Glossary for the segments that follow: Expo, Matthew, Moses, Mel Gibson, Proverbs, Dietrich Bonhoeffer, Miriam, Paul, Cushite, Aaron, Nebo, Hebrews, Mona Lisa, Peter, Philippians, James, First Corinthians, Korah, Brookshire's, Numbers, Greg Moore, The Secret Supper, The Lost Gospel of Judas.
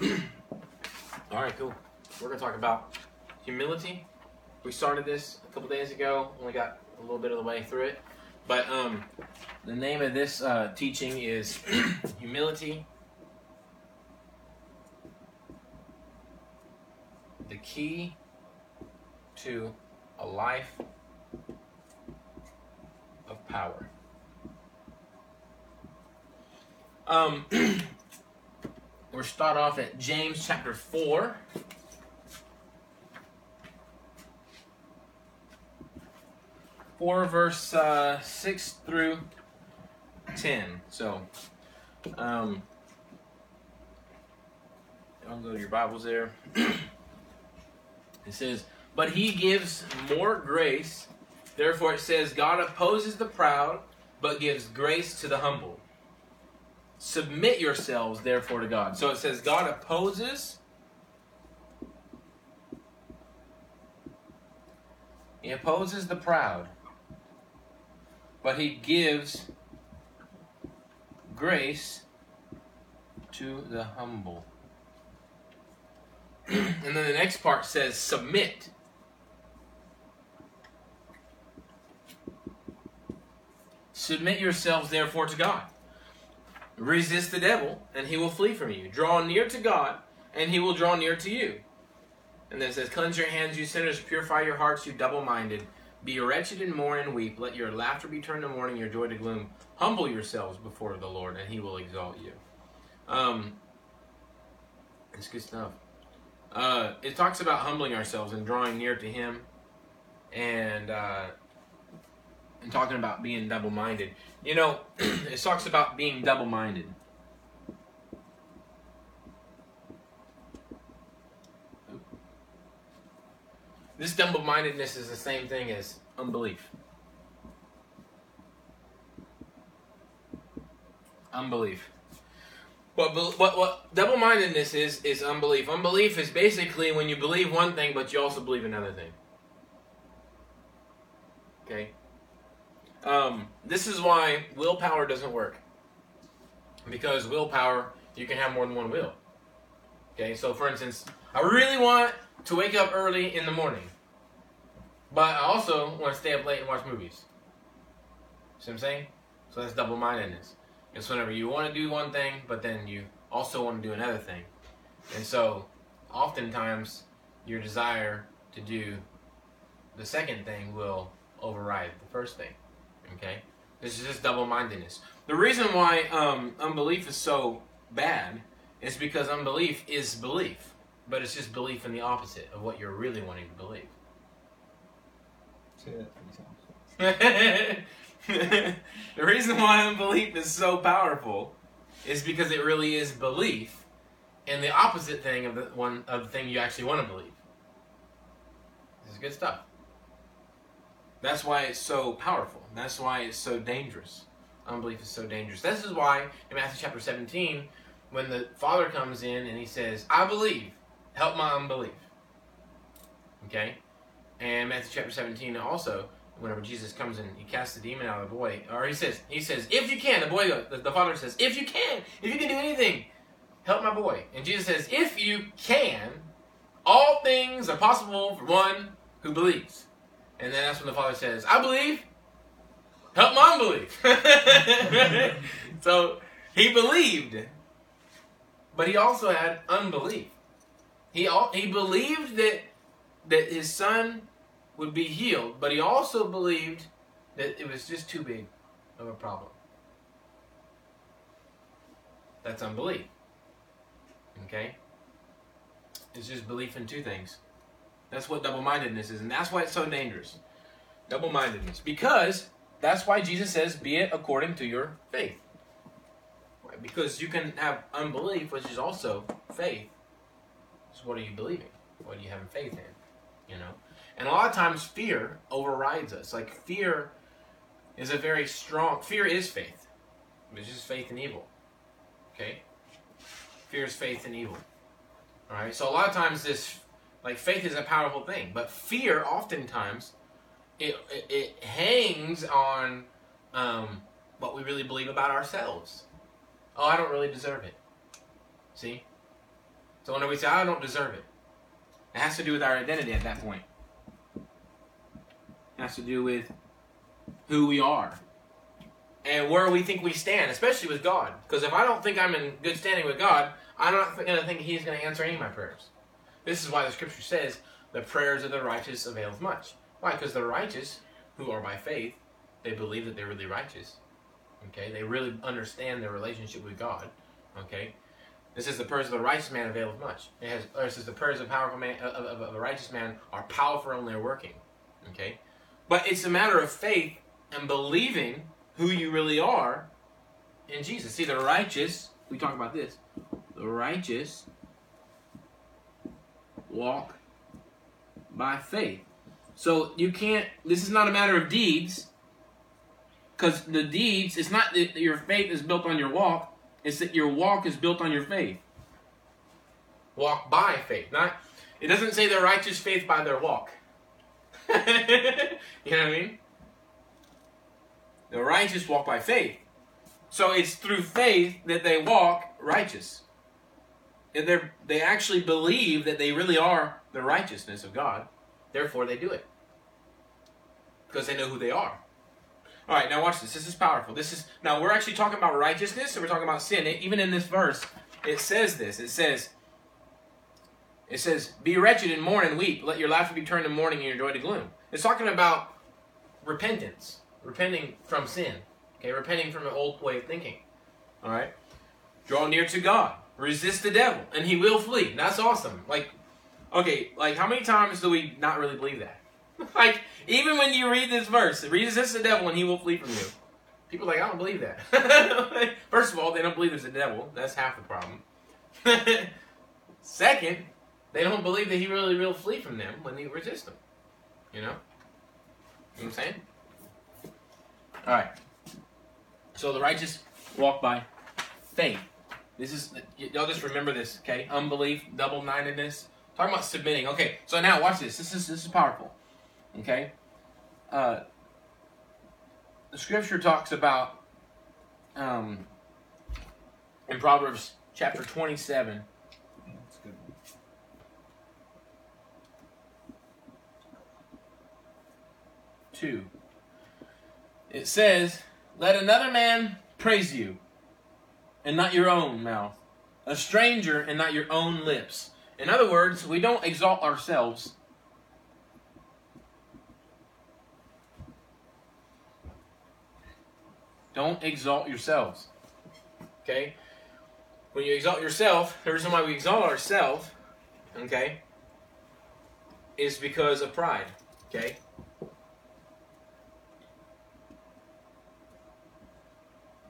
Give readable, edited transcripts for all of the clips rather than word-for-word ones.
All right, cool. We're going to talk about humility. We started this a couple days ago, only got a little bit of the way through it. But the name of this teaching is Humility, the Key to a Life of Power. We'll start off at James chapter 4. Verse 6 through 10. So, I'll go to your Bibles there. It says, "But he gives more grace. Therefore it says, God opposes the proud, but gives grace to the humble. Submit yourselves, therefore, to God." So it says God opposes. He opposes the proud, but he gives grace to the humble. And then the next part says submit. "Submit yourselves, therefore, to God. Resist the devil, and he will flee from you. Draw near to God, and he will draw near to you." And then it says, "Cleanse your hands, you sinners. Purify your hearts, you double-minded. Be wretched and mourn and weep. Let your laughter be turned to mourning, your joy to gloom. Humble yourselves before the Lord, and he will exalt you." It's good stuff. It talks about humbling ourselves and drawing near to him and talking about being double-minded. You know, it talks about being double-minded. This double-mindedness is the same thing as unbelief. Unbelief. What double-mindedness is unbelief. Unbelief is basically when you believe one thing, but you also believe another thing. Okay? This is why willpower doesn't work. Because willpower, you can have more than one will. Okay, so for instance, I really want to wake up early in the morning, but I also want to stay up late and watch movies. See what I'm saying? So that's double-mindedness. It's whenever you want to do one thing, but then you also want to do another thing. And so, oftentimes, your desire to do the second thing will override the first thing. Okay? This is just double-mindedness. The reason why unbelief is so bad is because unbelief is belief. But it's just belief in the opposite of what you're really wanting to believe. Say that 3 times. The reason why unbelief is so powerful is because it really is belief in the opposite thing of the thing you actually want to believe. This is good stuff. That's why it's so powerful. That's why it's so dangerous. Unbelief is so dangerous. This is why in Matthew chapter 17, when the Father comes in and he says, "I believe. Help my unbelief." Okay? And Matthew chapter 17 also, whenever Jesus comes in, he casts the demon out of the boy. Or he says, "If you can," the father says, if you can do anything, help my boy." And Jesus says, "If you can, all things are possible for one who believes." And then that's when the Father says, "I believe, help my unbelief." So he believed, but he also had unbelief. He believed that his son would be healed, but he also believed that it was just too big of a problem. That's unbelief. Okay? It's just belief in two things. That's what double-mindedness is, and that's why it's so dangerous. Double-mindedness. Because that's why Jesus says, "Be it according to your faith." Right? Because you can have unbelief, which is also faith. So what are you believing? What are you having faith in? You know? And a lot of times fear overrides us. Like fear is faith. It's just faith in evil. Okay? Fear is faith in evil. Alright? So a lot of times faith is a powerful thing. But fear oftentimes, it hangs on what we really believe about ourselves. Oh, I don't really deserve it. See? So whenever we say, I don't deserve it, it has to do with our identity at that point. It has to do with who we are and where we think we stand, especially with God. Because if I don't think I'm in good standing with God, I'm not going to think He's going to answer any of my prayers. This is why the Scripture says, the prayers of the righteous availeth much. Why? Because the righteous, who are by faith, they believe that they're really righteous. Okay? They really understand their relationship with God. Okay? This is the prayers of the righteous man availeth much. This is the prayers of powerful man, of a righteous man are powerful in their working. Okay? But it's a matter of faith and believing who you really are in Jesus. See, the righteous, we talk about this, the righteous walk by faith. So you can't, this is not a matter of deeds, because the deeds, it's not that your faith is built on your walk, it's that your walk is built on your faith. Walk by faith. Not. It doesn't say the righteous faith by their walk. You know what I mean? The righteous walk by faith. So it's through faith that they walk righteous. And they actually believe that they really are the righteousness of God. Therefore, they do it. Because they know who they are. All right, now watch this. This is powerful. Now, we're actually talking about righteousness, and we're talking about sin. Even in this verse, it says this. It says, be wretched and mourn and weep. Let your laughter be turned to mourning and your joy to gloom. It's talking about repentance. Repenting from sin. Okay, repenting from an old way of thinking. All right? Draw near to God. Resist the devil, and he will flee. That's awesome. Like, how many times do we not really believe that? Like, even when you read this verse, resist the devil and he will flee from you. People are like, I don't believe that. First of all, they don't believe there's a devil. That's half the problem. Second, they don't believe that he really will flee from them when they resist him. You know what I'm saying? All right. So the righteous walk by faith. This is, y'all just remember this, okay? Unbelief, double-mindedness. Talking about submitting. Okay, so now watch this. This is powerful. Okay? The Scripture talks about, in Proverbs chapter 27. That's good. Two. It says, let another man praise you, and not your own mouth. A stranger, and not your own lips. In other words, we don't exalt ourselves. Don't exalt yourselves. Okay? When you exalt yourself, the reason why we exalt ourselves, okay, is because of pride. Okay?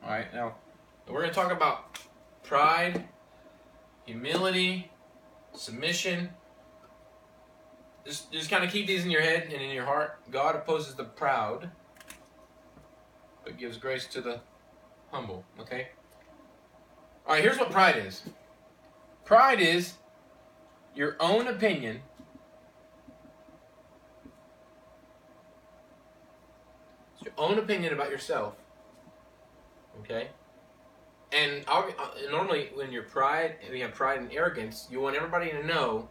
Alright, now, we're going to talk about pride, humility, submission. Just kind of keep these in your head and in your heart. God opposes the proud, but gives grace to the humble. Okay? Alright, here's what pride is. Pride is your own opinion about yourself. Okay? And normally, when you have pride and arrogance, you want everybody to know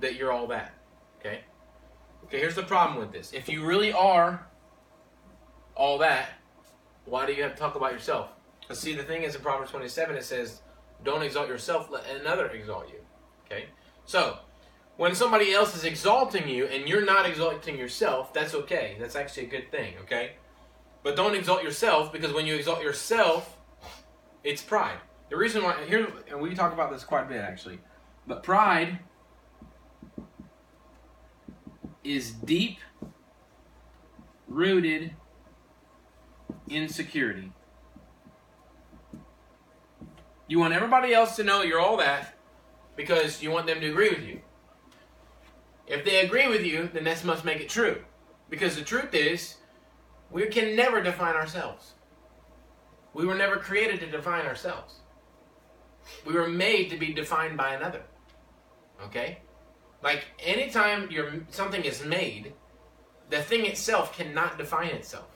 that you're all that. Okay? Okay, here's the problem with this. If you really are all that, why do you have to talk about yourself? Because see, the thing is, in Proverbs 27, it says, don't exalt yourself, let another exalt you. Okay? So, when somebody else is exalting you, and you're not exalting yourself, that's okay. That's actually a good thing. Okay? But don't exalt yourself, because when you exalt yourself, it's pride. The reason why, here, and we talk about this quite a bit actually, but pride is deep-rooted insecurity. You want everybody else to know you're all that because you want them to agree with you. If they agree with you, then this must make it true. Because the truth is, we can never define ourselves. We were never created to define ourselves. We were made to be defined by another. Okay? Like, anytime something is made, the thing itself cannot define itself.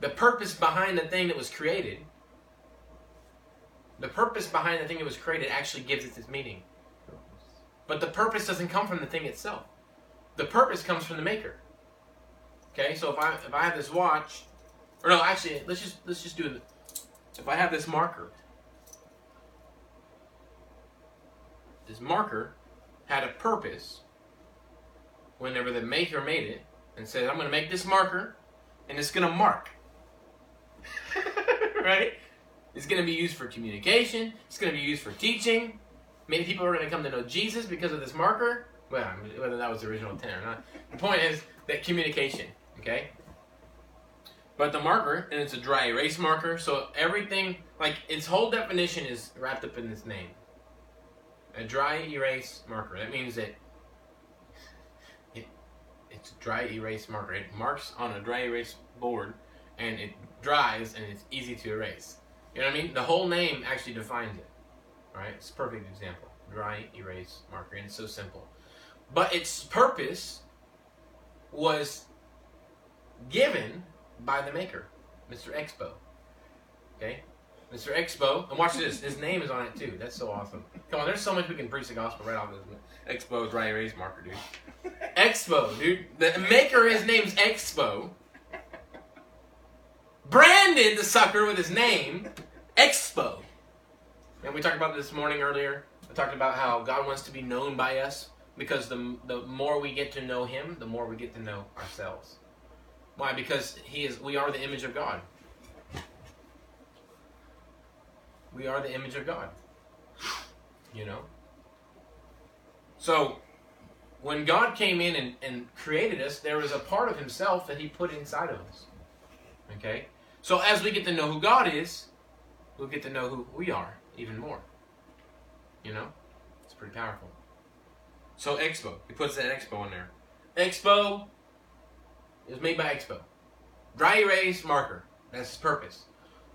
The purpose behind the thing that was created The purpose behind the thing that was created actually gives it its meaning. But the purpose doesn't come from the thing itself. The purpose comes from the maker. Okay, so if I have this watch, or no, actually, let's just do it. If I have this marker had a purpose whenever the maker made it and said, I'm going to make this marker and it's going to mark. Right? It's going to be used for communication. It's going to be used for teaching. Many people are going to come to know Jesus because of this marker. Well, whether that was the original intent or not. The point is that communication, okay? But the marker, and it's a dry erase marker, so everything, like its whole definition is wrapped up in this name. A dry erase marker. That means that it's a dry erase marker. It marks on a dry erase board, and it dries, and it's easy to erase. You know what I mean? The whole name actually defines it. Alright, it's a perfect example. Dry erase marker, and it's so simple. But its purpose was given by the maker, Mr. Expo. Okay? Mr. Expo, and watch this, his name is on it too. That's so awesome. Come on, there's so much we can preach the gospel right off this Expo dry erase marker, dude. Expo, dude. The maker, his name's Expo. Branded the sucker with his name, Expo. And we talked about this morning earlier. I talked about how God wants to be known by us because the more we get to know Him, the more we get to know ourselves. Why? Because we are the image of God. We are the image of God. You know? So, when God came in and created us, there was a part of Himself that He put inside of us. Okay? So, as we get to know who God is, we'll get to know who we are even more. You know? It's pretty powerful. So, Expo. He puts that Expo in there. Expo is made by Expo. Dry erase marker. That's his purpose.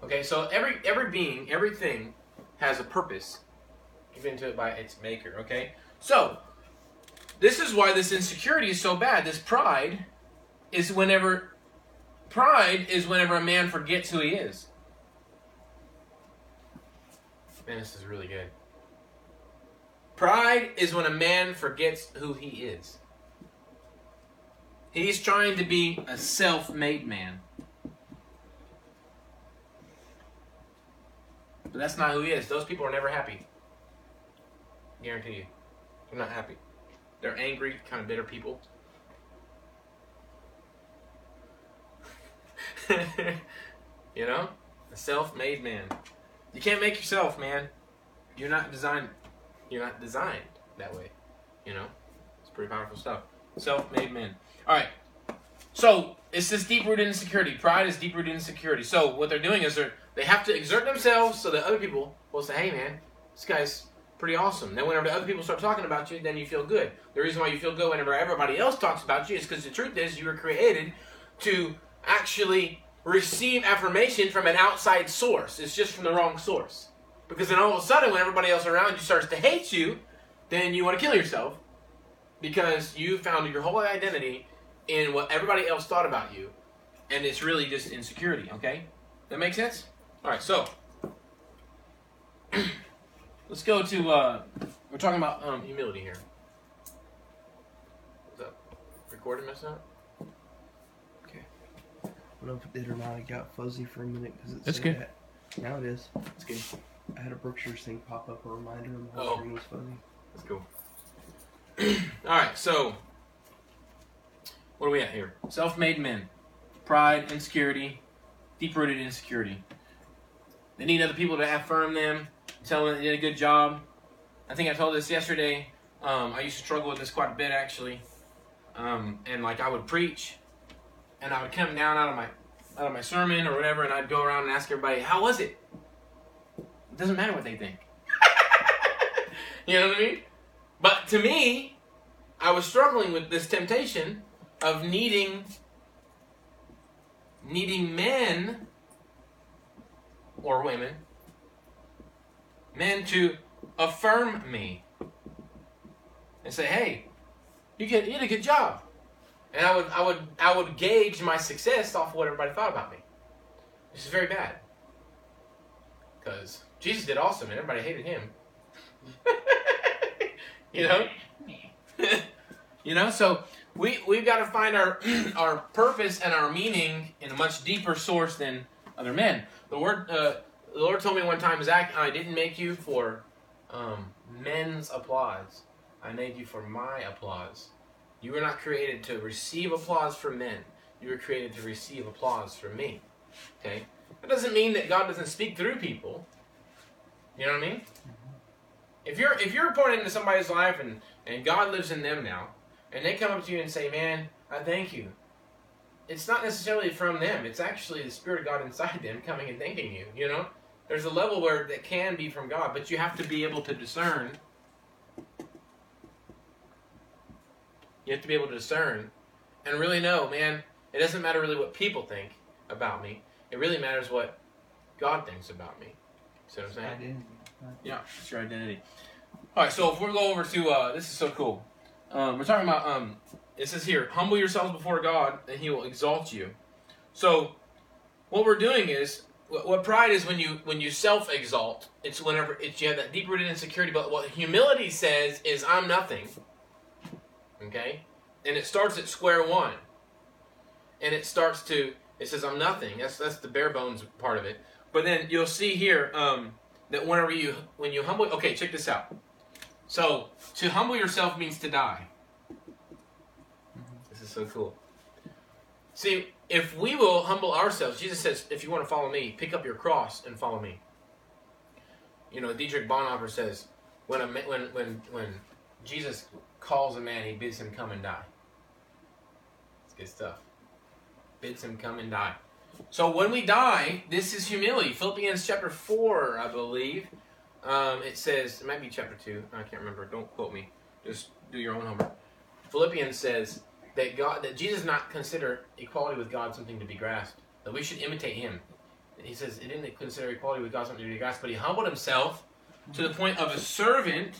Okay, so every being, everything has a purpose given to it by its maker, okay? So, this is why this insecurity is so bad. This pride is whenever a man forgets who he is. Man, this is really good. Pride is when a man forgets who he is. He's trying to be a self-made man. But that's not who he is. Those people are never happy. I guarantee you. They're not happy. They're angry, kind of bitter people. You know? A self-made man. You can't make yourself, man. You're not designed that way. You know? It's pretty powerful stuff. Self-made man. Alright. So, it's this deep-rooted insecurity. Pride is deep-rooted insecurity. So, what they're doing is they have to exert themselves so that other people will say, hey, man, this guy's pretty awesome. Then whenever other people start talking about you, then you feel good. The reason why you feel good whenever everybody else talks about you is because the truth is you were created to actually receive affirmation from an outside source. It's just from the wrong source. Because then all of a sudden, when everybody else around you starts to hate you, then you want to kill yourself because you found your whole identity in what everybody else thought about you, and it's really just insecurity, okay? That makes sense? All right, so let's go to, we're talking about humility here. Is that recording messing up? Okay. I don't know if it did or not. It got fuzzy for a minute because it's good. That. Now it is. It's good. I had a Brookshire's thing pop up, a reminder, and the whole thing was fuzzy. That's cool. All right, so what are we at here? Self-made men. Pride, insecurity, deep-rooted insecurity. They need other people to affirm them, tell them they did a good job. I think I told this yesterday. I used to struggle with this quite a bit, actually. And like I would preach, and I would come down out of my sermon or whatever, and I'd go around and ask everybody, how was it? It doesn't matter what they think. You know what I mean? But to me, I was struggling with this temptation of needing men or women, men to affirm me and say, "Hey, you did a good job," and I would gauge my success off of what everybody thought about me. This is very bad. Because Jesus did awesome and everybody hated him. You know? You know, so we've got to find our purpose and our meaning in a much deeper source than other men. The Lord told me one time, Zach, I didn't make you for men's applause. I made you for my applause. You were not created to receive applause from men. You were created to receive applause from me. Okay? That doesn't mean that God doesn't speak through people. You know what I mean? If you're pouring into somebody's life and God lives in them now, and they come up to you and say, man, I thank you. It's not necessarily from them. It's actually the Spirit of God inside them coming and thanking you, you know? There's a level where that can be from God, but you have to be able to discern. You have to be able to discern and really know, man, it doesn't matter really what people think about me. It really matters what God thinks about me. See what I'm saying? Identity. Yeah, it's your identity. All right, so if we'll go over to, this is so cool. We're talking about, it says here, humble yourselves before God, and he will exalt you. So, what we're doing is, what pride is when you self-exalt, it's whenever you have that deep-rooted insecurity, but what humility says is, I'm nothing. Okay? And it starts at square one. And it starts to, it says, I'm nothing. That's the bare bones part of it. But then you'll see here, that when you humble, okay, check this out. So, to humble yourself means to die. This is so cool. See, if we will humble ourselves, Jesus says, if you want to follow me, pick up your cross and follow me. You know, Dietrich Bonhoeffer says, when Jesus calls a man, he bids him come and die. It's good stuff. Bids him come and die. So when we die, this is humility. Philippians chapter 4, I believe. It says, it might be chapter 2. I can't remember. Don't quote me. Just do your own homework. Philippians says that Jesus did not consider equality with God something to be grasped. That we should imitate him. He says he didn't consider equality with God something to be grasped, but he humbled himself to the point of a servant.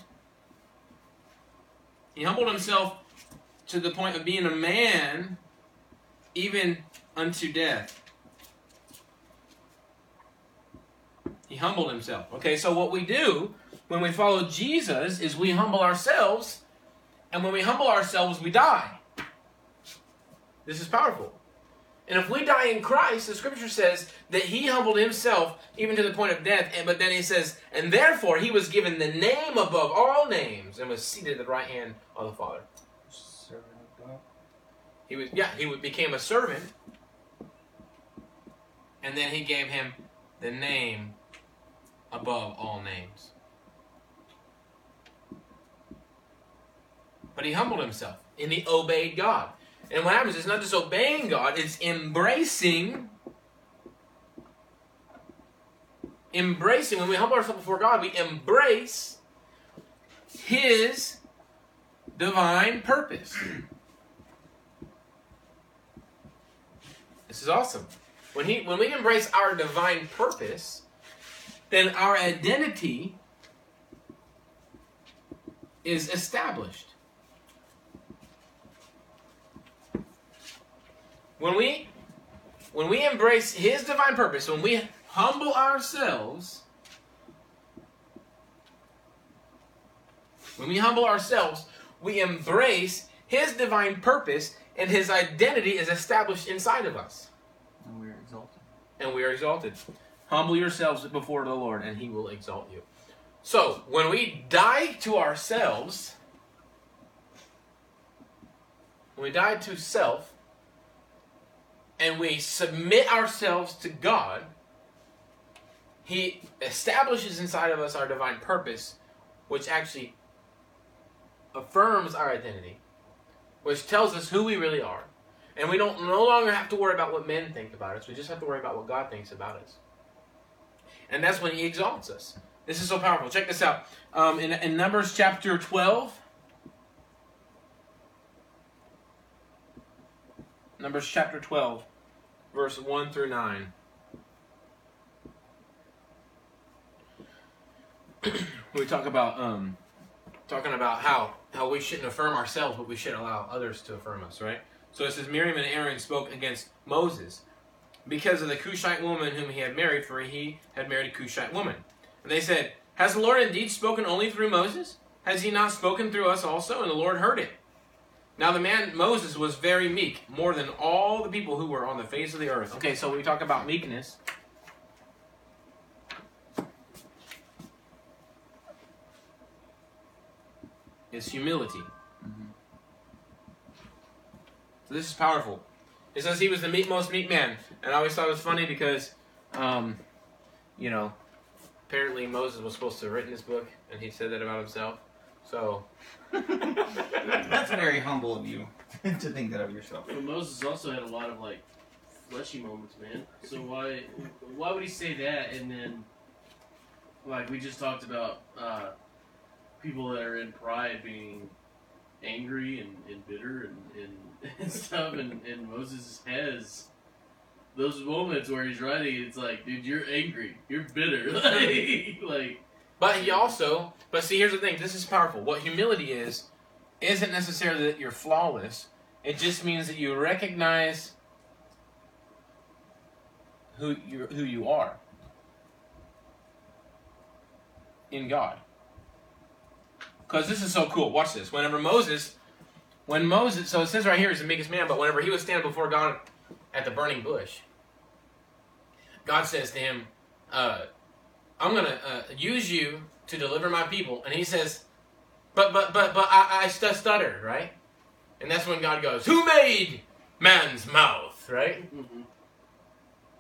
He humbled himself to the point of being a man, even unto death. He humbled himself. Okay, so what we do when we follow Jesus is we humble ourselves, and when we humble ourselves, we die. This is powerful. And if we die in Christ, the scripture says that he humbled himself even to the point of death, but then he says, and therefore he was given the name above all names and was seated at the right hand of the Father. Servant of God. He became a servant, and then he gave him the name above all names. But he humbled himself and he obeyed God. And what happens is not just obeying God, it's embracing. When we humble ourselves before God, we embrace his divine purpose. This is awesome. When we embrace our divine purpose, then our identity is established. When we embrace his divine purpose, when we humble ourselves, we embrace his divine purpose, and his identity is established inside of us. And we are exalted. Humble yourselves before the Lord, and he will exalt you. So, when we die to ourselves, when we die to self, and we submit ourselves to God, he establishes inside of us our divine purpose, which actually affirms our identity, which tells us who we really are. And we don't no longer have to worry about what men think about us. We just have to worry about what God thinks about us. And that's when he exalts us. This is so powerful. Check this out. In Numbers chapter 12. Numbers chapter 12, verse 1 through 9. We talk about how we shouldn't affirm ourselves, but we should allow others to affirm us, right? So it says, Miriam and Aaron spoke against Moses, because of the Cushite woman whom he had married, for he had married a Cushite woman. And they said, Has the Lord indeed spoken only through Moses? Has he not spoken through us also? And the Lord heard it. Now the man Moses was very meek, more than all the people who were on the face of the earth. Okay, so we talk about meekness. It's humility. Mm-hmm. So this is powerful. It says he was the most meek man. And I always thought it was funny because, apparently Moses was supposed to have written this book, and he said that about himself. So that's very humble of you to think that of yourself. Well, Moses also had a lot of fleshy moments, man. So why would he say that? And then we just talked about people that are in pride being angry and bitter and stuff, and Moses has those moments where he's writing. It's like, dude, you're angry, you're bitter, But he also, here's the thing. This is powerful. What humility is, isn't necessarily that you're flawless. It just means that you recognize who you are in God. Because this is so cool. Watch this. When Moses, so it says right here he's the meekest man, but whenever he was standing before God at the burning bush, God says to him, I'm going to use you to deliver my people. And he says, but I stutter, right? And that's when God goes, who made man's mouth, right? Mm-hmm.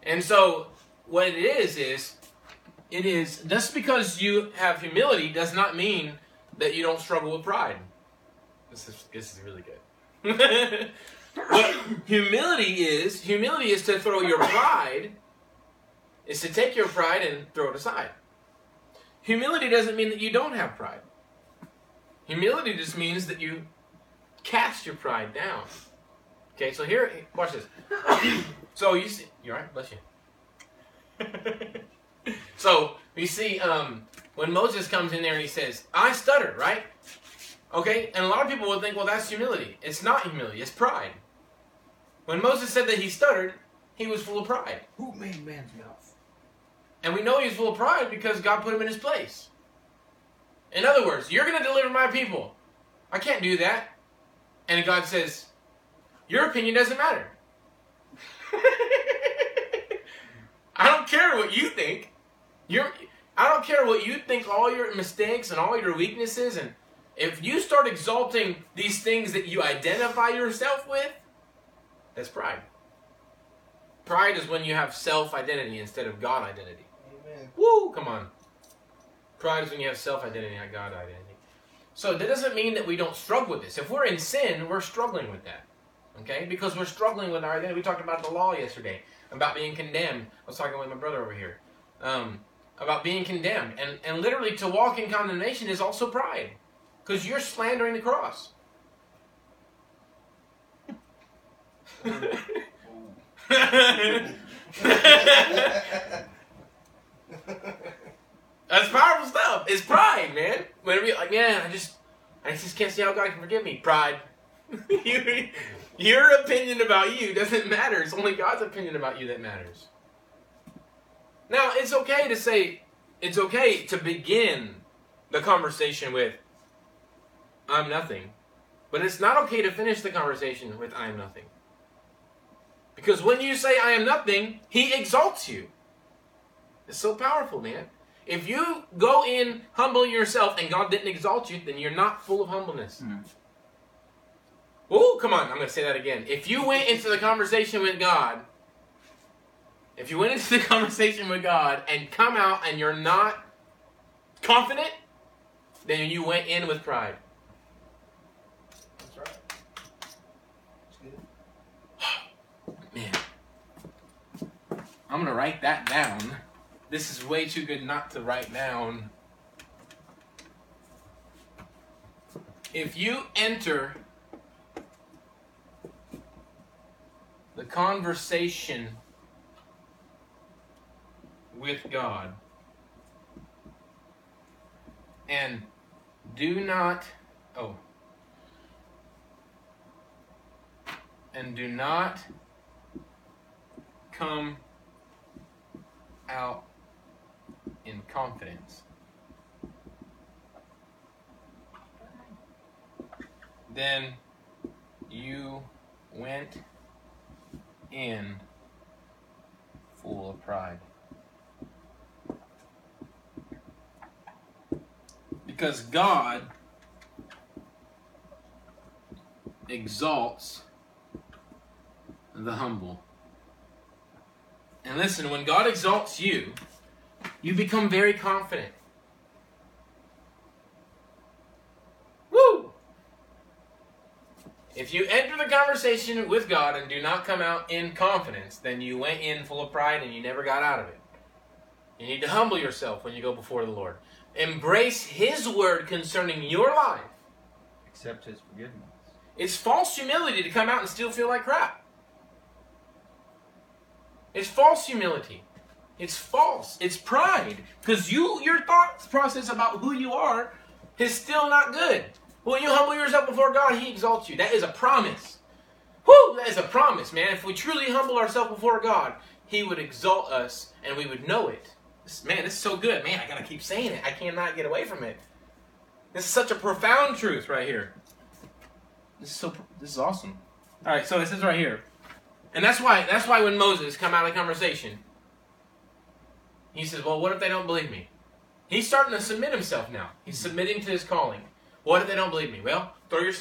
And so what it is it is, just because you have humility does not mean that you don't struggle with pride. This is really good. What humility is to throw your pride is to take your pride and throw it aside. Humility doesn't mean that you don't have pride. Humility just means that you cast your pride down. Okay, so here, watch this. So you see, you all right? Bless you. So we see when Moses comes in there and he says, I stutter, right? Okay, and a lot of people would think, well, that's humility. It's not humility, it's pride. When Moses said that he stuttered, he was full of pride. Who made man's mouth? And we know he was full of pride because God put him in his place. In other words, you're going to deliver my people. I can't do that. And God says, your opinion doesn't matter. I don't care what you think. I don't care what you think, all your mistakes and all your weaknesses. And if you start exalting these things that you identify yourself with, that's pride. Pride is when you have self-identity instead of God-identity. Amen. Woo! Come on. Pride is when you have self-identity, not God-identity. So that doesn't mean that we don't struggle with this. If we're in sin, we're struggling with that. Okay? Because we're struggling with our identity. We talked about the law yesterday, about being condemned. I was talking with my brother over here. About being condemned. And literally to walk in condemnation is also pride. Because you're slandering the cross. That's powerful stuff. It's pride, man. Whenever you're like, man, I just can't see how God can forgive me. Pride. Your opinion about you doesn't matter. It's only God's opinion about you that matters. Now, it's okay to begin the conversation with, I'm nothing. But it's not okay to finish the conversation with, I am nothing. Because when you say, I am nothing, he exalts you. It's so powerful, man. If you go in, humble yourself, and God didn't exalt you, then you're not full of humbleness. Mm. Oh, come on. I'm going to say that again. If you went into the conversation with God and come out and you're not confident, then you went in with pride. Man, I'm going to write that down. This is way too good not to write down. If you enter the conversation with God and do not come out in confidence. Then you went in full of pride. Because God exalts the humble. And listen, when God exalts you, you become very confident. Woo! If you enter the conversation with God and do not come out in confidence, then you went in full of pride and you never got out of it. You need to humble yourself when you go before the Lord. Embrace His word concerning your life. Accept His forgiveness. It's false humility to come out and still feel like crap. It's false humility. It's false. It's pride. Because your thought process about who you are is still not good. When you humble yourself before God, He exalts you. That is a promise. Woo! That is a promise, man. If we truly humble ourselves before God, He would exalt us and we would know it. Man, this is so good. Man, I got to keep saying it. I cannot get away from it. This is such a profound truth right here. This is awesome. All right, so it says right here. And that's why when Moses come out of the conversation, he says, well, what if they don't believe me? He's starting to submit himself now. He's submitting to his calling. What if they don't believe me? Well, throw your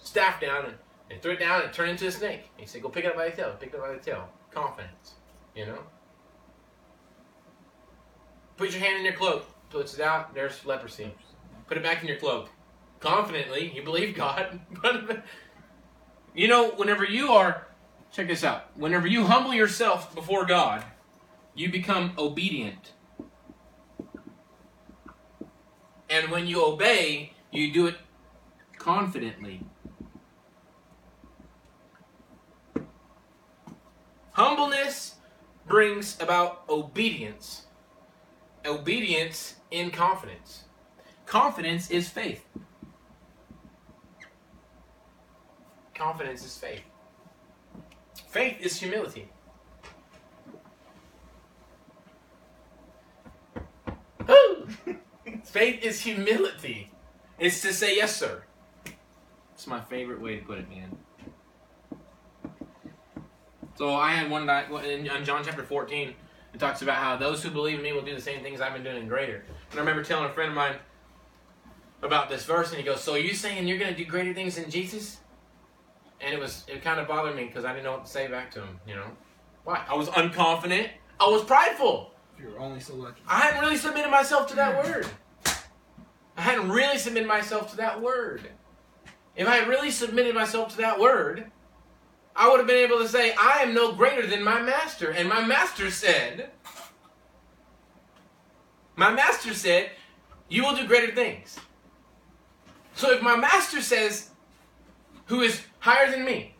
staff down and throw it down and turn into a snake. And he said, go pick it up by the tail. Pick it up by the tail. Confidence, you know? Put your hand in your cloak. Puts it out. There's leprosy. Put it back in your cloak. Confidently, you believe God. You know, whenever you are, check this out. Whenever you humble yourself before God, you become obedient. And when you obey, you do it confidently. Humbleness brings about obedience. Obedience in confidence. Confidence is faith. Confidence is faith. Faith is humility. Woo! Faith is humility. It's to say yes, sir. It's my favorite way to put it, man. So I had one night in John chapter 14. It talks about how those who believe in me will do the same things I've been doing and greater. And I remember telling a friend of mine about this verse, and he goes, so are you saying you're going to do greater things than Jesus? And it kind of bothered me because I didn't know what to say back to him, you know. Why? I was unconfident. I was prideful. You're only so lucky. I hadn't really submitted myself to that word. If I had really submitted myself to that word, I would have been able to say, I am no greater than my master. And my master said, you will do greater things. So if my master says, who is higher than me,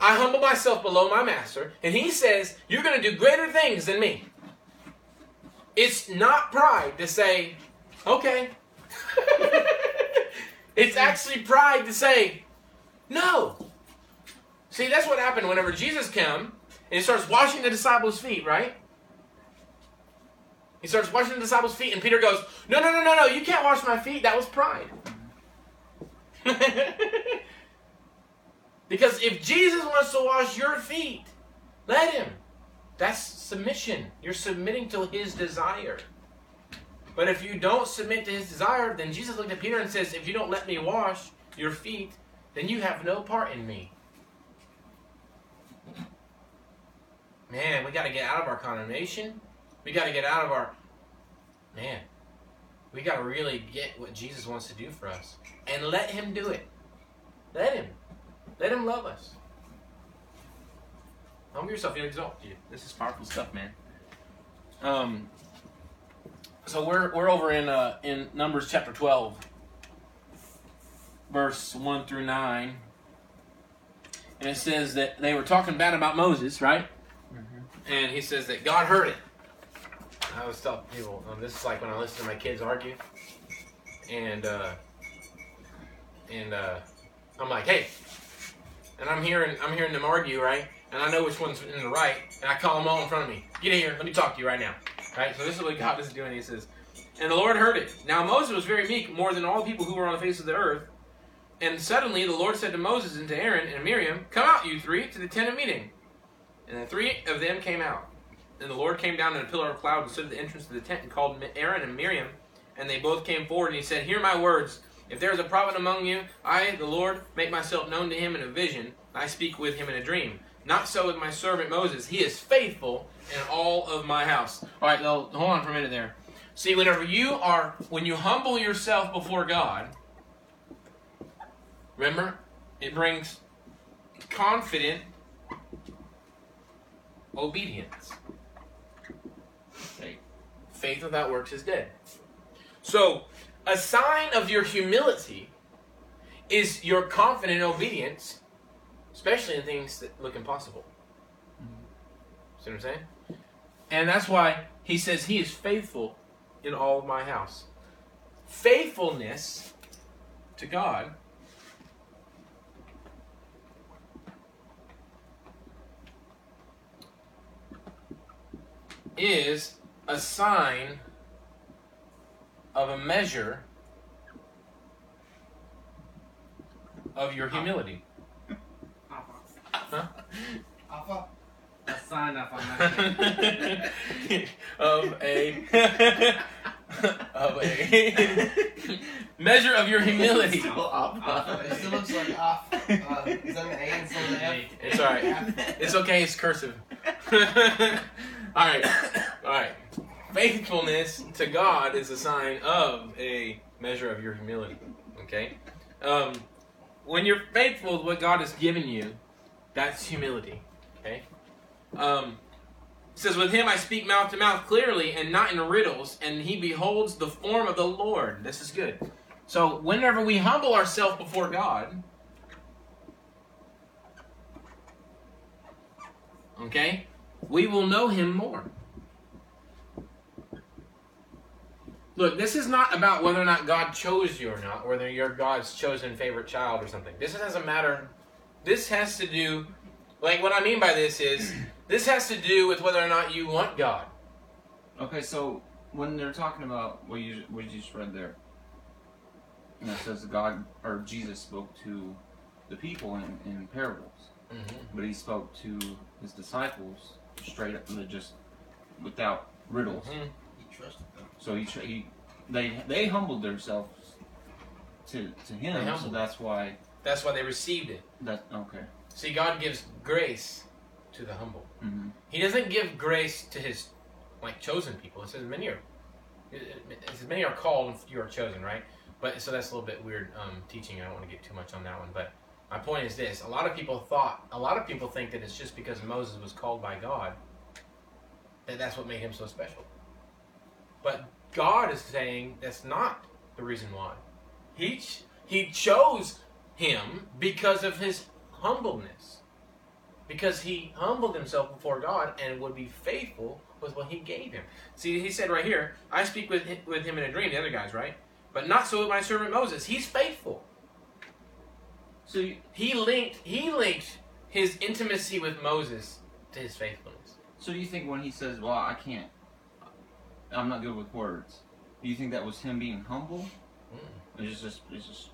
I humble myself below my master, and he says, you're going to do greater things than me. It's not pride to say, okay. It's actually pride to say, no. See, that's what happened whenever Jesus came and he starts washing the disciples' feet, right? He starts washing the disciples' feet, and Peter goes, no, you can't wash my feet. That was pride. Because if Jesus wants to wash your feet, let Him. That's submission. You're submitting to His desire. But if you don't submit to His desire, then Jesus looked at Peter and says, if you don't let me wash your feet, then you have no part in me. Man, we got to get out of our condemnation. We got to get out of our... Man, we got to really get what Jesus wants to do for us. And let Him do it. Let Him. Let Him love us. Humble yourself, He'll exalt you. This is powerful stuff, man. So we're over in Numbers chapter 12, verse 1 through 9. And it says that they were talking bad about Moses, right? Mm-hmm. And he says that God heard it. I always tell people, this is like when I listen to my kids argue. And I'm like, hey. And I'm hearing them argue, right? and I know which one's in the right, and I call them all in front of me. Get in here. Let me talk to you right now. Right? So this is what God is doing. He says, and the Lord heard it. Now Moses was very meek, more than all the people who were on the face of the earth. And suddenly the Lord said to Moses and to Aaron and Miriam, come out, you three, to the tent of meeting. And the three of them came out. And the Lord came down in a pillar of cloud and stood at the entrance to the tent and called Aaron and Miriam. And they both came forward, and he said, hear my words. If there is a prophet among you, I, the Lord, make myself known to him in a vision. I speak with him in a dream. Not so with my servant Moses. He is faithful in all of my house. All right, now, hold on for a minute there. See, when you humble yourself before God, remember, it brings confident obedience. Okay. Faith without works is dead. So, a sign of your humility is your confident obedience, especially in things that look impossible. See what I'm saying? And that's why he says he is faithful in all of my house. Faithfulness to God is a sign of a measure of your humility. Huh? A sign of a measure. of a measure of your humility. It still looks like off. Is that an A instead of an F? It's all right. It's okay. It's cursive. All right. Faithfulness to God is a sign of a measure of your humility. Okay? When you're faithful with what God has given you, that's humility. Okay? It says, with him I speak mouth to mouth clearly and not in riddles, and he beholds the form of the Lord. This is good. So whenever we humble ourselves before God, okay, we will know him more. Look, this is not about whether or not God chose you or not, whether you're God's chosen favorite child or something. This doesn't matter. This has to do, like what I mean by this is, this has to do with whether or not you want God. Okay, so when they're talking about what you just read there, and it says God, or Jesus spoke to the people in parables, but he spoke to his disciples straight up, just without riddles. He trusted them. So they humbled themselves to him, so that's why they received it. Okay. See, God gives grace to the humble. Mm-hmm. He doesn't give grace to his chosen people. It says many are called and few are chosen, right? But so that's a little bit weird teaching. I don't want to get too much on that one, but my point is this: a lot of people think that it's just because Moses was called by God that that's what made him so special. But God is saying that's not the reason why. He chose him because of his humbleness. Because he humbled himself before God and would be faithful with what he gave him. See, he said right here, I speak with him in a dream, the other guys, right? But not so with my servant Moses. He's faithful. So he linked his intimacy with Moses to his faithfulness. So you think when he says, well, I can't, I'm not good with words. Do you think that was him being humble? Mm. It's just.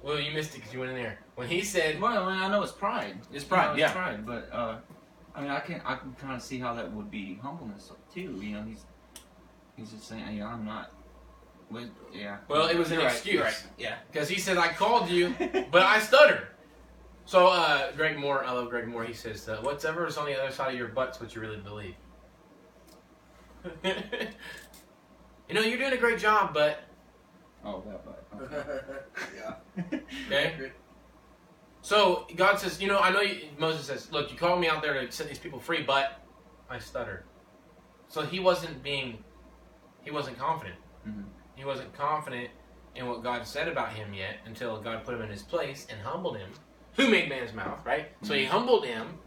Well, you missed it because you went in there. When he said, "Well, I know it's pride. It's pride. Yeah, it's pride." But I can kind of see how that would be humbleness too. You know, he's just saying, "Yeah, I'm not." Yeah. Well, it was an excuse. Right. Yeah. Because he said, "I called you, but I stuttered." So Greg Moore, I love Greg Moore. He says, "Whatever is on the other side of your butt's what you really believe." You know, you're doing a great job, but... Oh, that butt. Yeah. Okay? So, God says, I know you... Moses says, look, you called me out there to set these people free, but I stuttered. So, he wasn't confident. Mm-hmm. He wasn't confident in what God said about him yet until God put him in his place and humbled him. Who made man's mouth, right? Mm-hmm. So, he humbled him.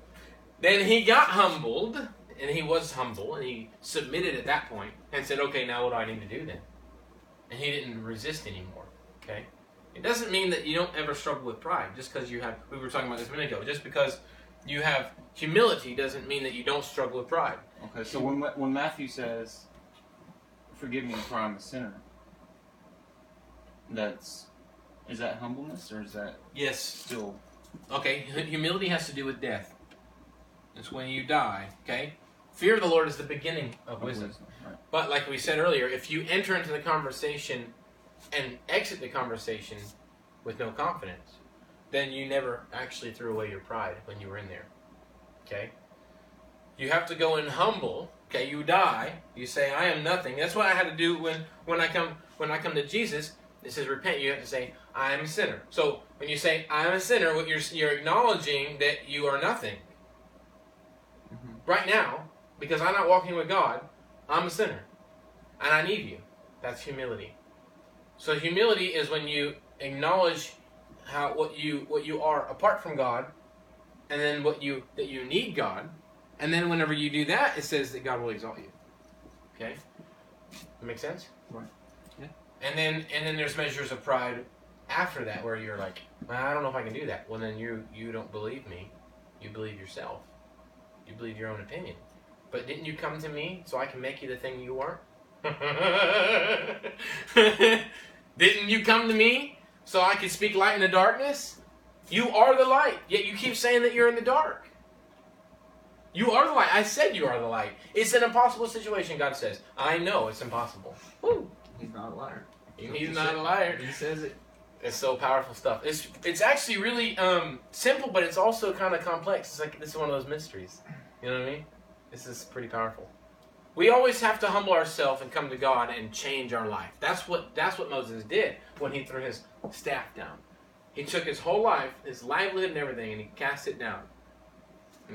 Then he got humbled... And he was humble, and he submitted at that point, and said, okay, now what do I need to do then? And he didn't resist anymore, okay? It doesn't mean that you don't ever struggle with pride, just because we were talking about this a minute ago, just because you have humility doesn't mean that you don't struggle with pride. Okay, so when Matthew says, "Forgive me, for I'm a sinner," is that humbleness, or is that still? Okay, humility has to do with death. It's when you die. Okay, fear of the Lord is the beginning of wisdom. Right. But like we said earlier, if you enter into the conversation and exit the conversation with no confidence, then you never actually threw away your pride when you were in there. Okay? You have to go in humble. Okay, you die. You say, I am nothing. That's what I had to do when I come to Jesus. It says repent. You have to say, I am a sinner. So when you say, I am a sinner, what you're acknowledging that you are nothing. Mm-hmm. Right now, because I'm not walking with God, I'm a sinner. And I need you. That's humility. So humility is when you acknowledge what you are apart from God, and then that you need God, and then whenever you do that, it says that God will exalt you. Okay, that makes sense. Right. Yeah. And then there's measures of pride after that where you're like, well, I don't know if I can do that. Well, then you don't believe me. You believe yourself. You believe your own opinion. But didn't you come to me so I can make you the thing you are? Didn't you come to me so I can speak light in the darkness? You are the light, yet you keep saying that you're in the dark. You are the light. I said you are the light. It's an impossible situation, God says. I know it's impossible. Woo. He's not a liar. He's not a liar. He says it. It's so powerful stuff. It's actually really simple, but it's also kind of complex. It's like this is one of those mysteries. You know what I mean? This is pretty powerful. We always have to humble ourselves and come to God and change our life. That's what Moses did when he threw his staff down. He took his whole life, his livelihood and everything, and he cast it down.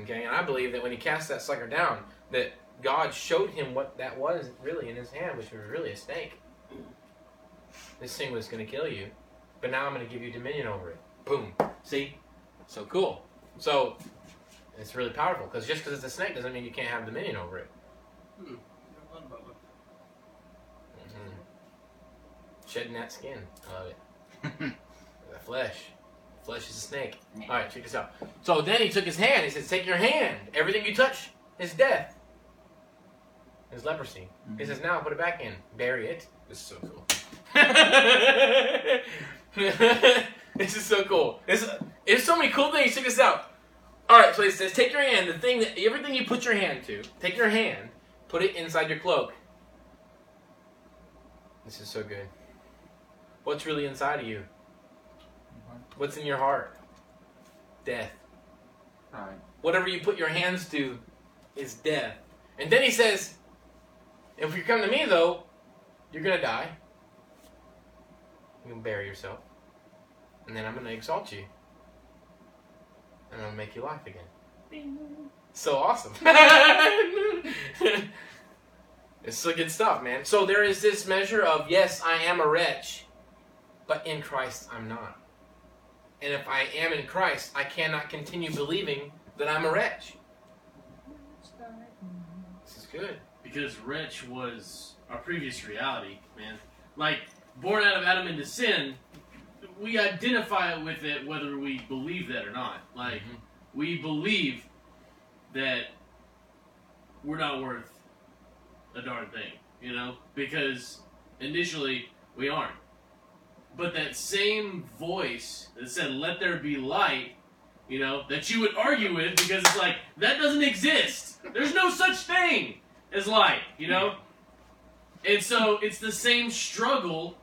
Okay, and I believe that when he cast that sucker down, that God showed him what that was really in his hand, which was really a snake. This thing was going to kill you, but now I'm going to give you dominion over it. Boom. See? So cool. So it's really powerful, because just because it's a snake doesn't mean you can't have dominion over it. Mm-hmm. Shedding that skin. I love it. The flesh. Flesh is a snake. Alright, check this out. So then he took his hand. He says, take your hand. Everything you touch is death. Is leprosy. Mm-hmm. He says, now put it back in. Bury it. This is so cool. This is so cool. There's so many cool things. Check this out. Alright, so he says, take your hand. Everything you put your hand to, take your hand. Put it inside your cloak. This is so good. What's really inside of you? What's in your heart? Death. Right. Whatever you put your hands to is death. And then he says, if you come to me, though, you're going to die. You're going to bury yourself. And then I'm going to exalt you. And I'll make you life again. Bing. So awesome. It's so good stuff, man. So there is this measure of, yes, I am a wretch, but in Christ I'm not. And if I am in Christ, I cannot continue believing that I'm a wretch. This is good. Because wretch was our previous reality, man. Like, born out of Adam into sin, we identify with it whether we believe that or not. Like, we believe that we're not worth a darn thing, you know? Because initially, we aren't. But that same voice that said, let there be light, you know, that you would argue with because it's like, that doesn't exist. There's no such thing as light, you know? And so it's the same struggle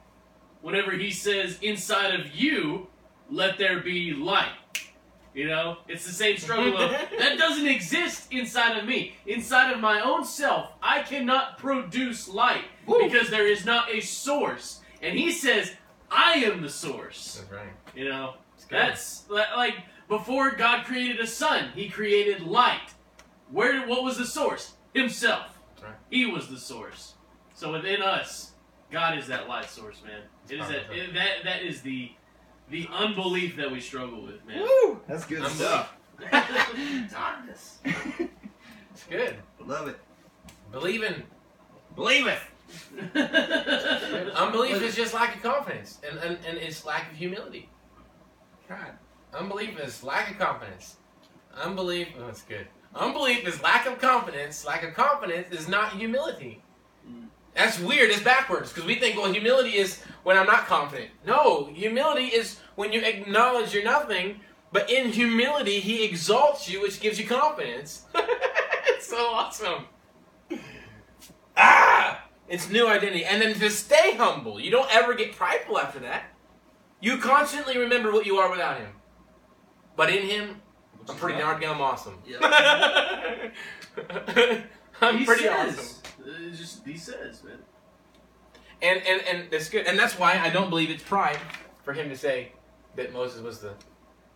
whenever he says, inside of you, let there be light. You know, it's the same struggle of, that doesn't exist inside of me. Inside of my own self, I cannot produce light. Woo. Because there is not a source. And he says, I am the source. That's right. You know, that's like, before God created a sun, he created light. What was the source? Himself. That's right. He was the source. So within us, God is that light source, man. That is the unbelief that we struggle with, man. Woo! That's good stuff. Darkness. It's good. Love it. Believeth. Unbelief is just lack of confidence, and it's lack of humility. God. Unbelief is lack of confidence. Unbelief, oh, that's good. Unbelief is lack of confidence. Lack of confidence is not humility. That's weird. It's backwards because we think, well, humility is when I'm not confident. No, humility is when you acknowledge you're nothing, but in humility, he exalts you, which gives you confidence. It's so awesome. It's new identity. And then to stay humble. You don't ever get prideful after that. You constantly remember what you are without him. But in him, I'm pretty darn awesome. Yeah. I'm awesome. It's just he says, man. And that's good. And that's why I don't believe it's pride for him to say that Moses was the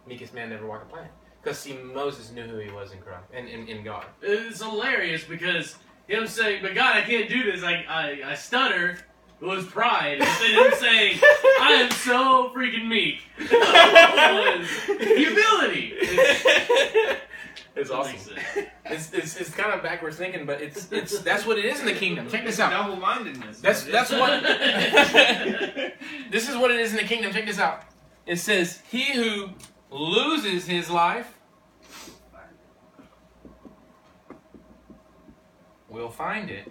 meekest man to ever walk the planet. Because see, Moses knew who he was in Christ and in God. It's hilarious because him saying, "But God, I can't do this. I stutter." It was pride. Instead of him saying, "I am so freaking meek," it was humility. It's awesome. It's kind of backwards thinking, but it's that's what it is in the kingdom. Check this out. Double-mindedness. That's what. This is what it is in the kingdom. Check this out. It says, "He who loses his life will find it."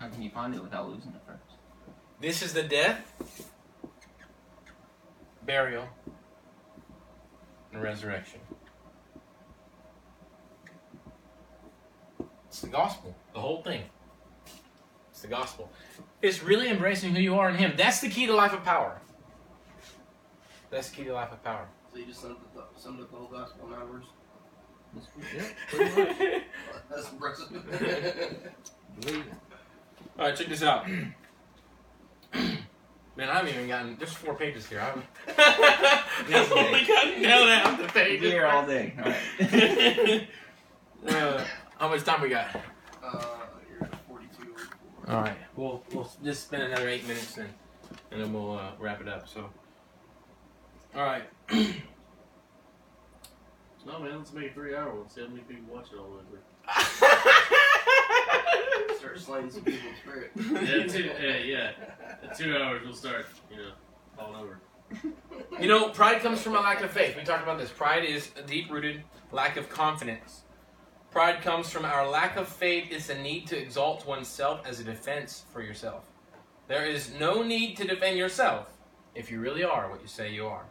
How can you find it without losing it first? This is the death, burial, and resurrection. It's the gospel. The whole thing. It's the gospel. It's really embracing who you are in him. That's the key to life of power. That's the key to life of power. So you just summed up the whole gospel in hours? Yeah, pretty much. That's impressive. Believe it. All right, check this out. Man, I haven't even gotten... There's 4 pages here. I've only gotten down half the pages. We'll be here all day. All right. How much time we got? You're at 42. All right. We'll just spend another 8 minutes and then we'll wrap it up. So, all right. No, man, let's make a 3-hour one. See how many people watch it all over. Start sliding some people's spirit. At 2 hours we'll start, all over. Pride comes from a lack of faith. We talked about this. Pride is a deep-rooted lack of confidence. Pride comes from our lack of faith. It's a need to exalt oneself as a defense for yourself. There is no need to defend yourself if you really are what you say you are.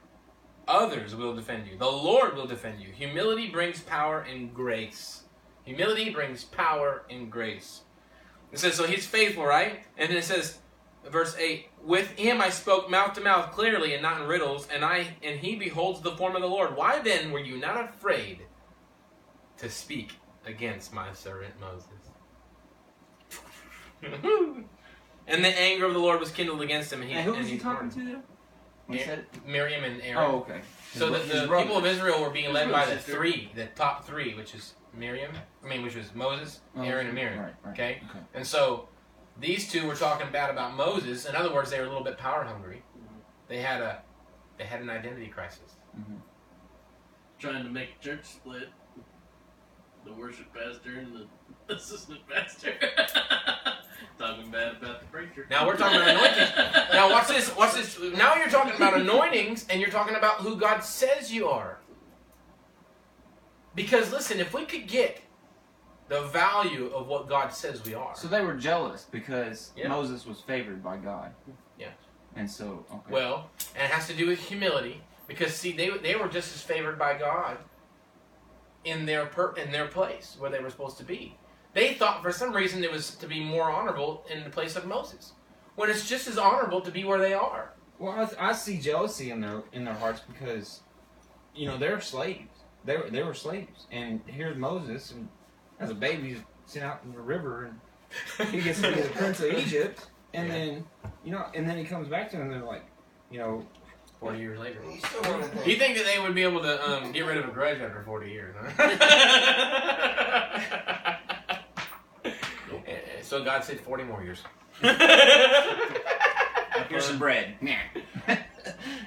Others will defend you. The Lord will defend you. Humility brings power and grace. Humility brings power and grace. It says, so he's faithful, right? And then it says, verse 8, with him I spoke mouth to mouth clearly and not in riddles, and he beholds the form of the Lord. Why then were you not afraid to speak against my servant Moses? And the anger of the Lord was kindled against him. And who was he talking to? Miriam and Aaron. Oh, okay. So the people of Israel were being led by the top three, which is... which was Moses, Aaron, and Miriam. Right. Okay? And so these two were talking bad about Moses. In other words, they were a little bit power hungry. Mm-hmm. They had an identity crisis. Mm-hmm. Trying to make a church split. The worship pastor and the assistant pastor talking bad about the preacher. Now we're talking about anointings. Now watch this. Now you're talking about anointings, and you're talking about who God says you are. Because, listen, if we could get the value of what God says we are. So they were jealous because Moses was favored by God. Yeah. And so, okay. Well, and it has to do with humility. Because, see, they were just as favored by God in their place where they were supposed to be. They thought for some reason it was to be more honorable in the place of Moses. When it's just as honorable to be where they are. Well, I see jealousy in their hearts because, they're slaves. They were slaves, and here's Moses, and as a baby, he's sent out in the river, and he gets to be the prince of Egypt, and then he comes back to them, and they're like, 40 years later. You think that they would be able to get rid of a grudge after 40 years? Huh? So God said 40 more years. Here's some bread.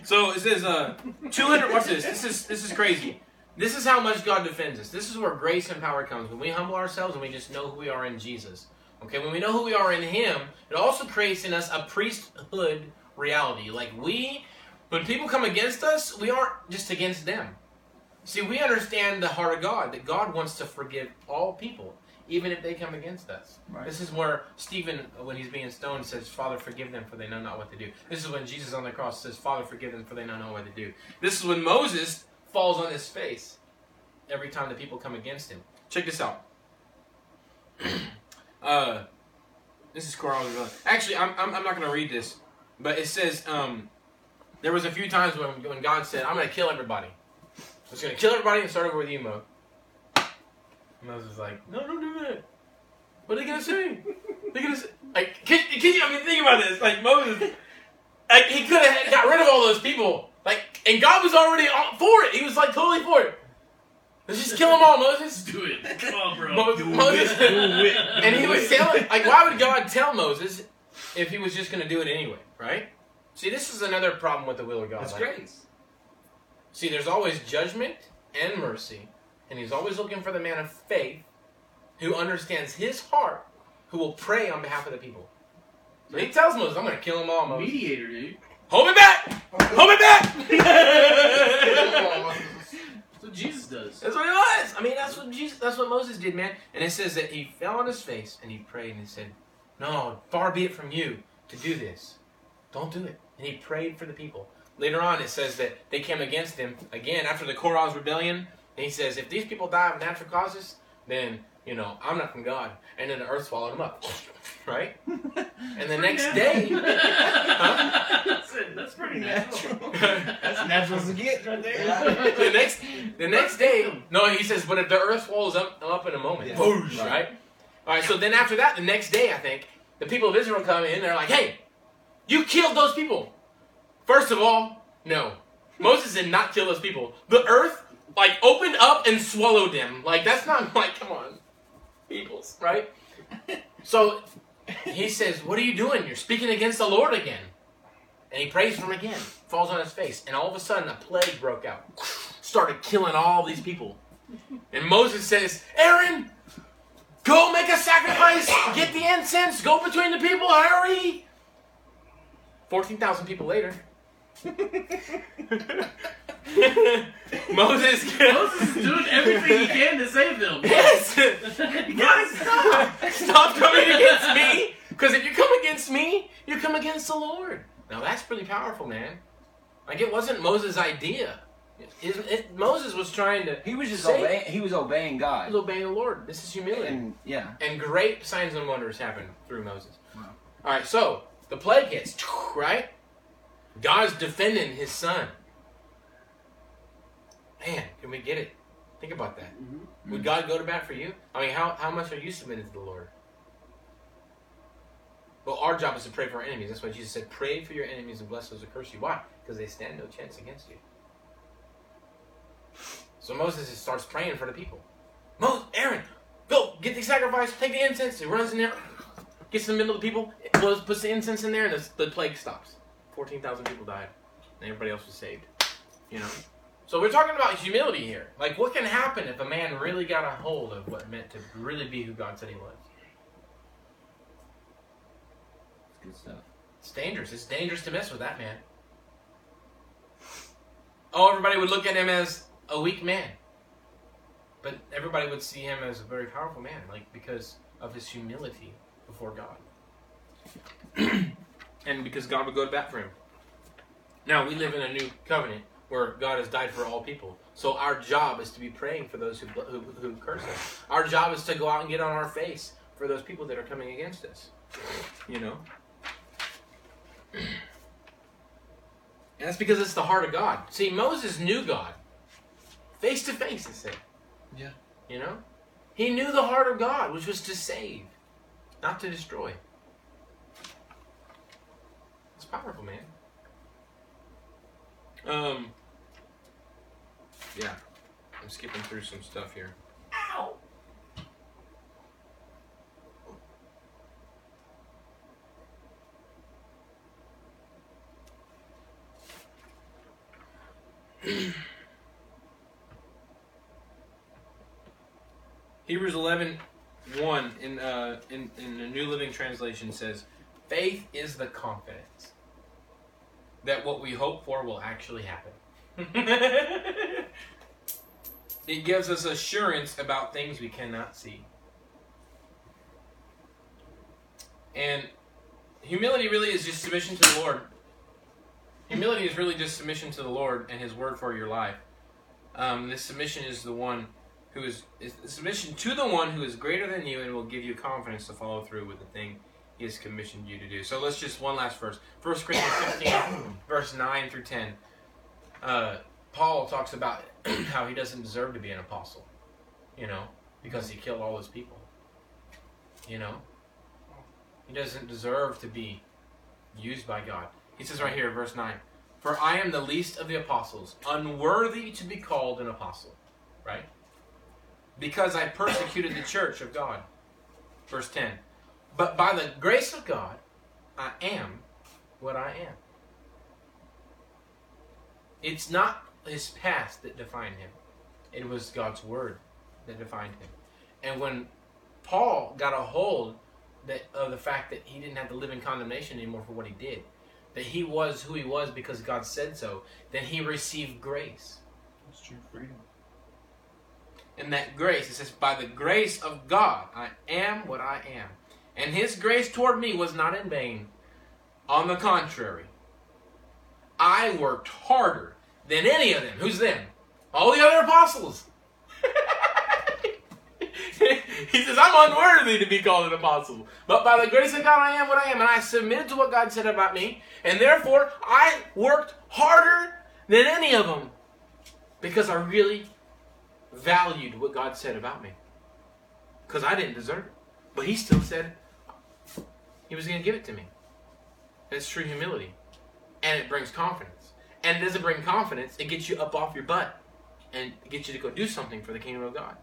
So it says 200. Watch this. This is crazy. This is how much God defends us. This is where grace and power comes. When we humble ourselves and we just know who we are in Jesus. Okay, when we know who we are in him, it also creates in us a priesthood reality. Like we When people come against us, we aren't just against them. See, we understand the heart of God, that God wants to forgive all people, even if they come against us. Right. This is where Stephen, when he's being stoned, says, Father, forgive them, for they know not what to do. This is when Jesus on the cross says, Father, forgive them, for they know not what to do. This is when Moses falls on his face every time the people come against him. Check this out. This is Korah. Actually, I'm not going to read this, but it says, there was a few times when God said, I'm going to kill everybody. I'm just going to kill everybody and start over with you, Mo. Moses is like, no, don't do that. What are they going to say? They're going to say, like, I mean, think about this. Like, Moses, like, he could have got rid of all those people. Like, and God was already for it. He was, like, totally for it. Let's just kill them all, Moses. Do it. Come on, bro. Moses. Do it. And he was telling, like, why would God tell Moses if he was just going to do it anyway, right? See, this is another problem with the will of God. That's grace. See, there's always judgment and mercy. And he's always looking for the man of faith who understands his heart, who will pray on behalf of the people. So he tells Moses, I'm going to kill them all, Moses. Mediator, dude. Hold me back! Hold me back! That's what Jesus does. That's what he was. I mean, that's what Moses did, man. And it says that he fell on his face and he prayed and he said, no, far be it from you to do this. Don't do it. And he prayed for the people. Later on, it says that they came against him again after the Korah's rebellion. And he says, if these people die of natural causes, then, you know, I'm not from God. And then the earth swallowed them up. Right? And the next day... Huh? That's pretty natural. That's natural as it gets right there. Yeah. The next day... No, he says, but if the earth swallows up in a moment. Yeah. Boosh, right? All right, so then after that, the next day, I think, the people of Israel come in and they're like, hey, you killed those people. First of all, no. Moses did not kill those people. The earth... like, opened up and swallowed him. Like, that's not, like, come on, peoples, right? So, he says, what are you doing? You're speaking against the Lord again. And he prays for him again, falls on his face. And all of a sudden, a plague broke out. Started killing all these people. And Moses says, Aaron, go make a sacrifice. Get the incense. Go between the people. Hurry. 14,000 people later. Moses is doing everything he can to save them. Yes! You gotta stop! Stop coming against me! Because if you come against me, you come against the Lord. Now that's pretty powerful, man. Like, it wasn't Moses' idea. Moses was trying to... He was obeying God. He was obeying the Lord. This is humility. And great signs and wonders happened through Moses. Wow. Alright, so, the plague hits, right? God's defending his son. Man, can we get it? Think about that. Mm-hmm. Would God go to bat for you? I mean, how much are you submitted to the Lord? Well, our job is to pray for our enemies. That's why Jesus said, pray for your enemies and bless those who curse you. Why? Because they stand no chance against you. So Moses just starts praying for the people. Aaron, go get the sacrifice, take the incense. He runs in there, gets in the middle of the people, puts the incense in there, and the plague stops. 14,000 people died, and everybody else was saved. You know? So we're talking about humility here. Like, what can happen if a man really got a hold of what it meant to really be who God said he was? It's good stuff. It's dangerous. It's dangerous to mess with that man. Oh, everybody would look at him as a weak man. But everybody would see him as a very powerful man, like, because of his humility before God. And because God would go to bat for him. Now, we live in a new covenant where God has died for all people. So our job is to be praying for those who curse us. Our job is to go out and get on our face for those people that are coming against us. You know? And that's because it's the heart of God. See, Moses knew God. Face to face, it said. Yeah. You know? He knew the heart of God, which was to save, not to destroy. It's powerful, man. Yeah. I'm skipping through some stuff here. Ow! Hebrews 11:1 in the New Living Translation says, faith is the confidence that what we hope for will actually happen. It gives us assurance about things we cannot see. And humility really is just submission to the Lord. Humility is really just submission to the Lord and His Word for your life. This submission is the one who is submission to the one who is greater than you and will give you confidence to follow through with the thing He has commissioned you to do. So let's just one last verse. First Corinthians 15, verse 9 through 10. Paul talks about how he doesn't deserve to be an apostle, because he killed all those people. He doesn't deserve to be used by God. He says right here, verse 9, "For I am the least of the apostles, unworthy to be called an apostle," right? "Because I persecuted the church of God." Verse 10, "But by the grace of God, I am what I am." It's not his past that defined him. It was God's word that defined him. And when Paul got a hold of the fact that he didn't have to live in condemnation anymore for what he did, that he was who he was because God said so, then he received grace. That's true freedom. And that grace, it says, "By the grace of God, I am what I am. And his grace toward me was not in vain. On the contrary, I worked harder than any of them." Who's them? All the other apostles. He says, "I'm unworthy to be called an apostle. But by the grace of God, I am what I am. And I submitted to what God said about me. And therefore, I worked harder than any of them. Because I really valued what God said about me. Because I didn't deserve it. But he still said he was going to give it to me." That's true humility. And it brings confidence. And it doesn't bring confidence. It gets you up off your butt. And it gets you to go do something for the kingdom of God.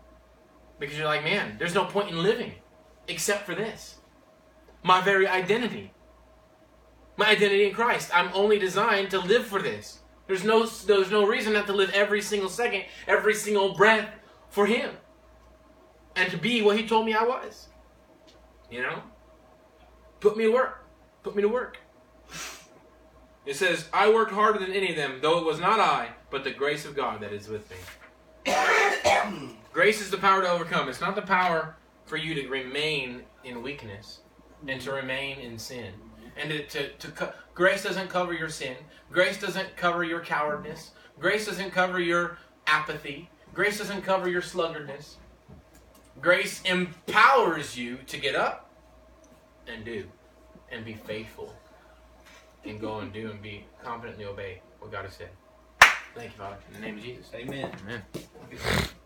Because you're like, man, there's no point in living except for this. My very identity. My identity in Christ. I'm only designed to live for this. There's no reason not to live every single second, every single breath for Him. And to be what He told me I was. Put me to work. It says, "I worked harder than any of them, though it was not I, but the grace of God that is with me." Grace is the power to overcome. It's not the power for you to remain in weakness and to remain in sin. And grace doesn't cover your sin. Grace doesn't cover your cowardness. Grace doesn't cover your apathy. Grace doesn't cover your sluggardness. Grace empowers you to get up and do and be faithful. And go and do and be confidently obey what God has said. Thank you, Father. In the name of Jesus. Amen. Amen.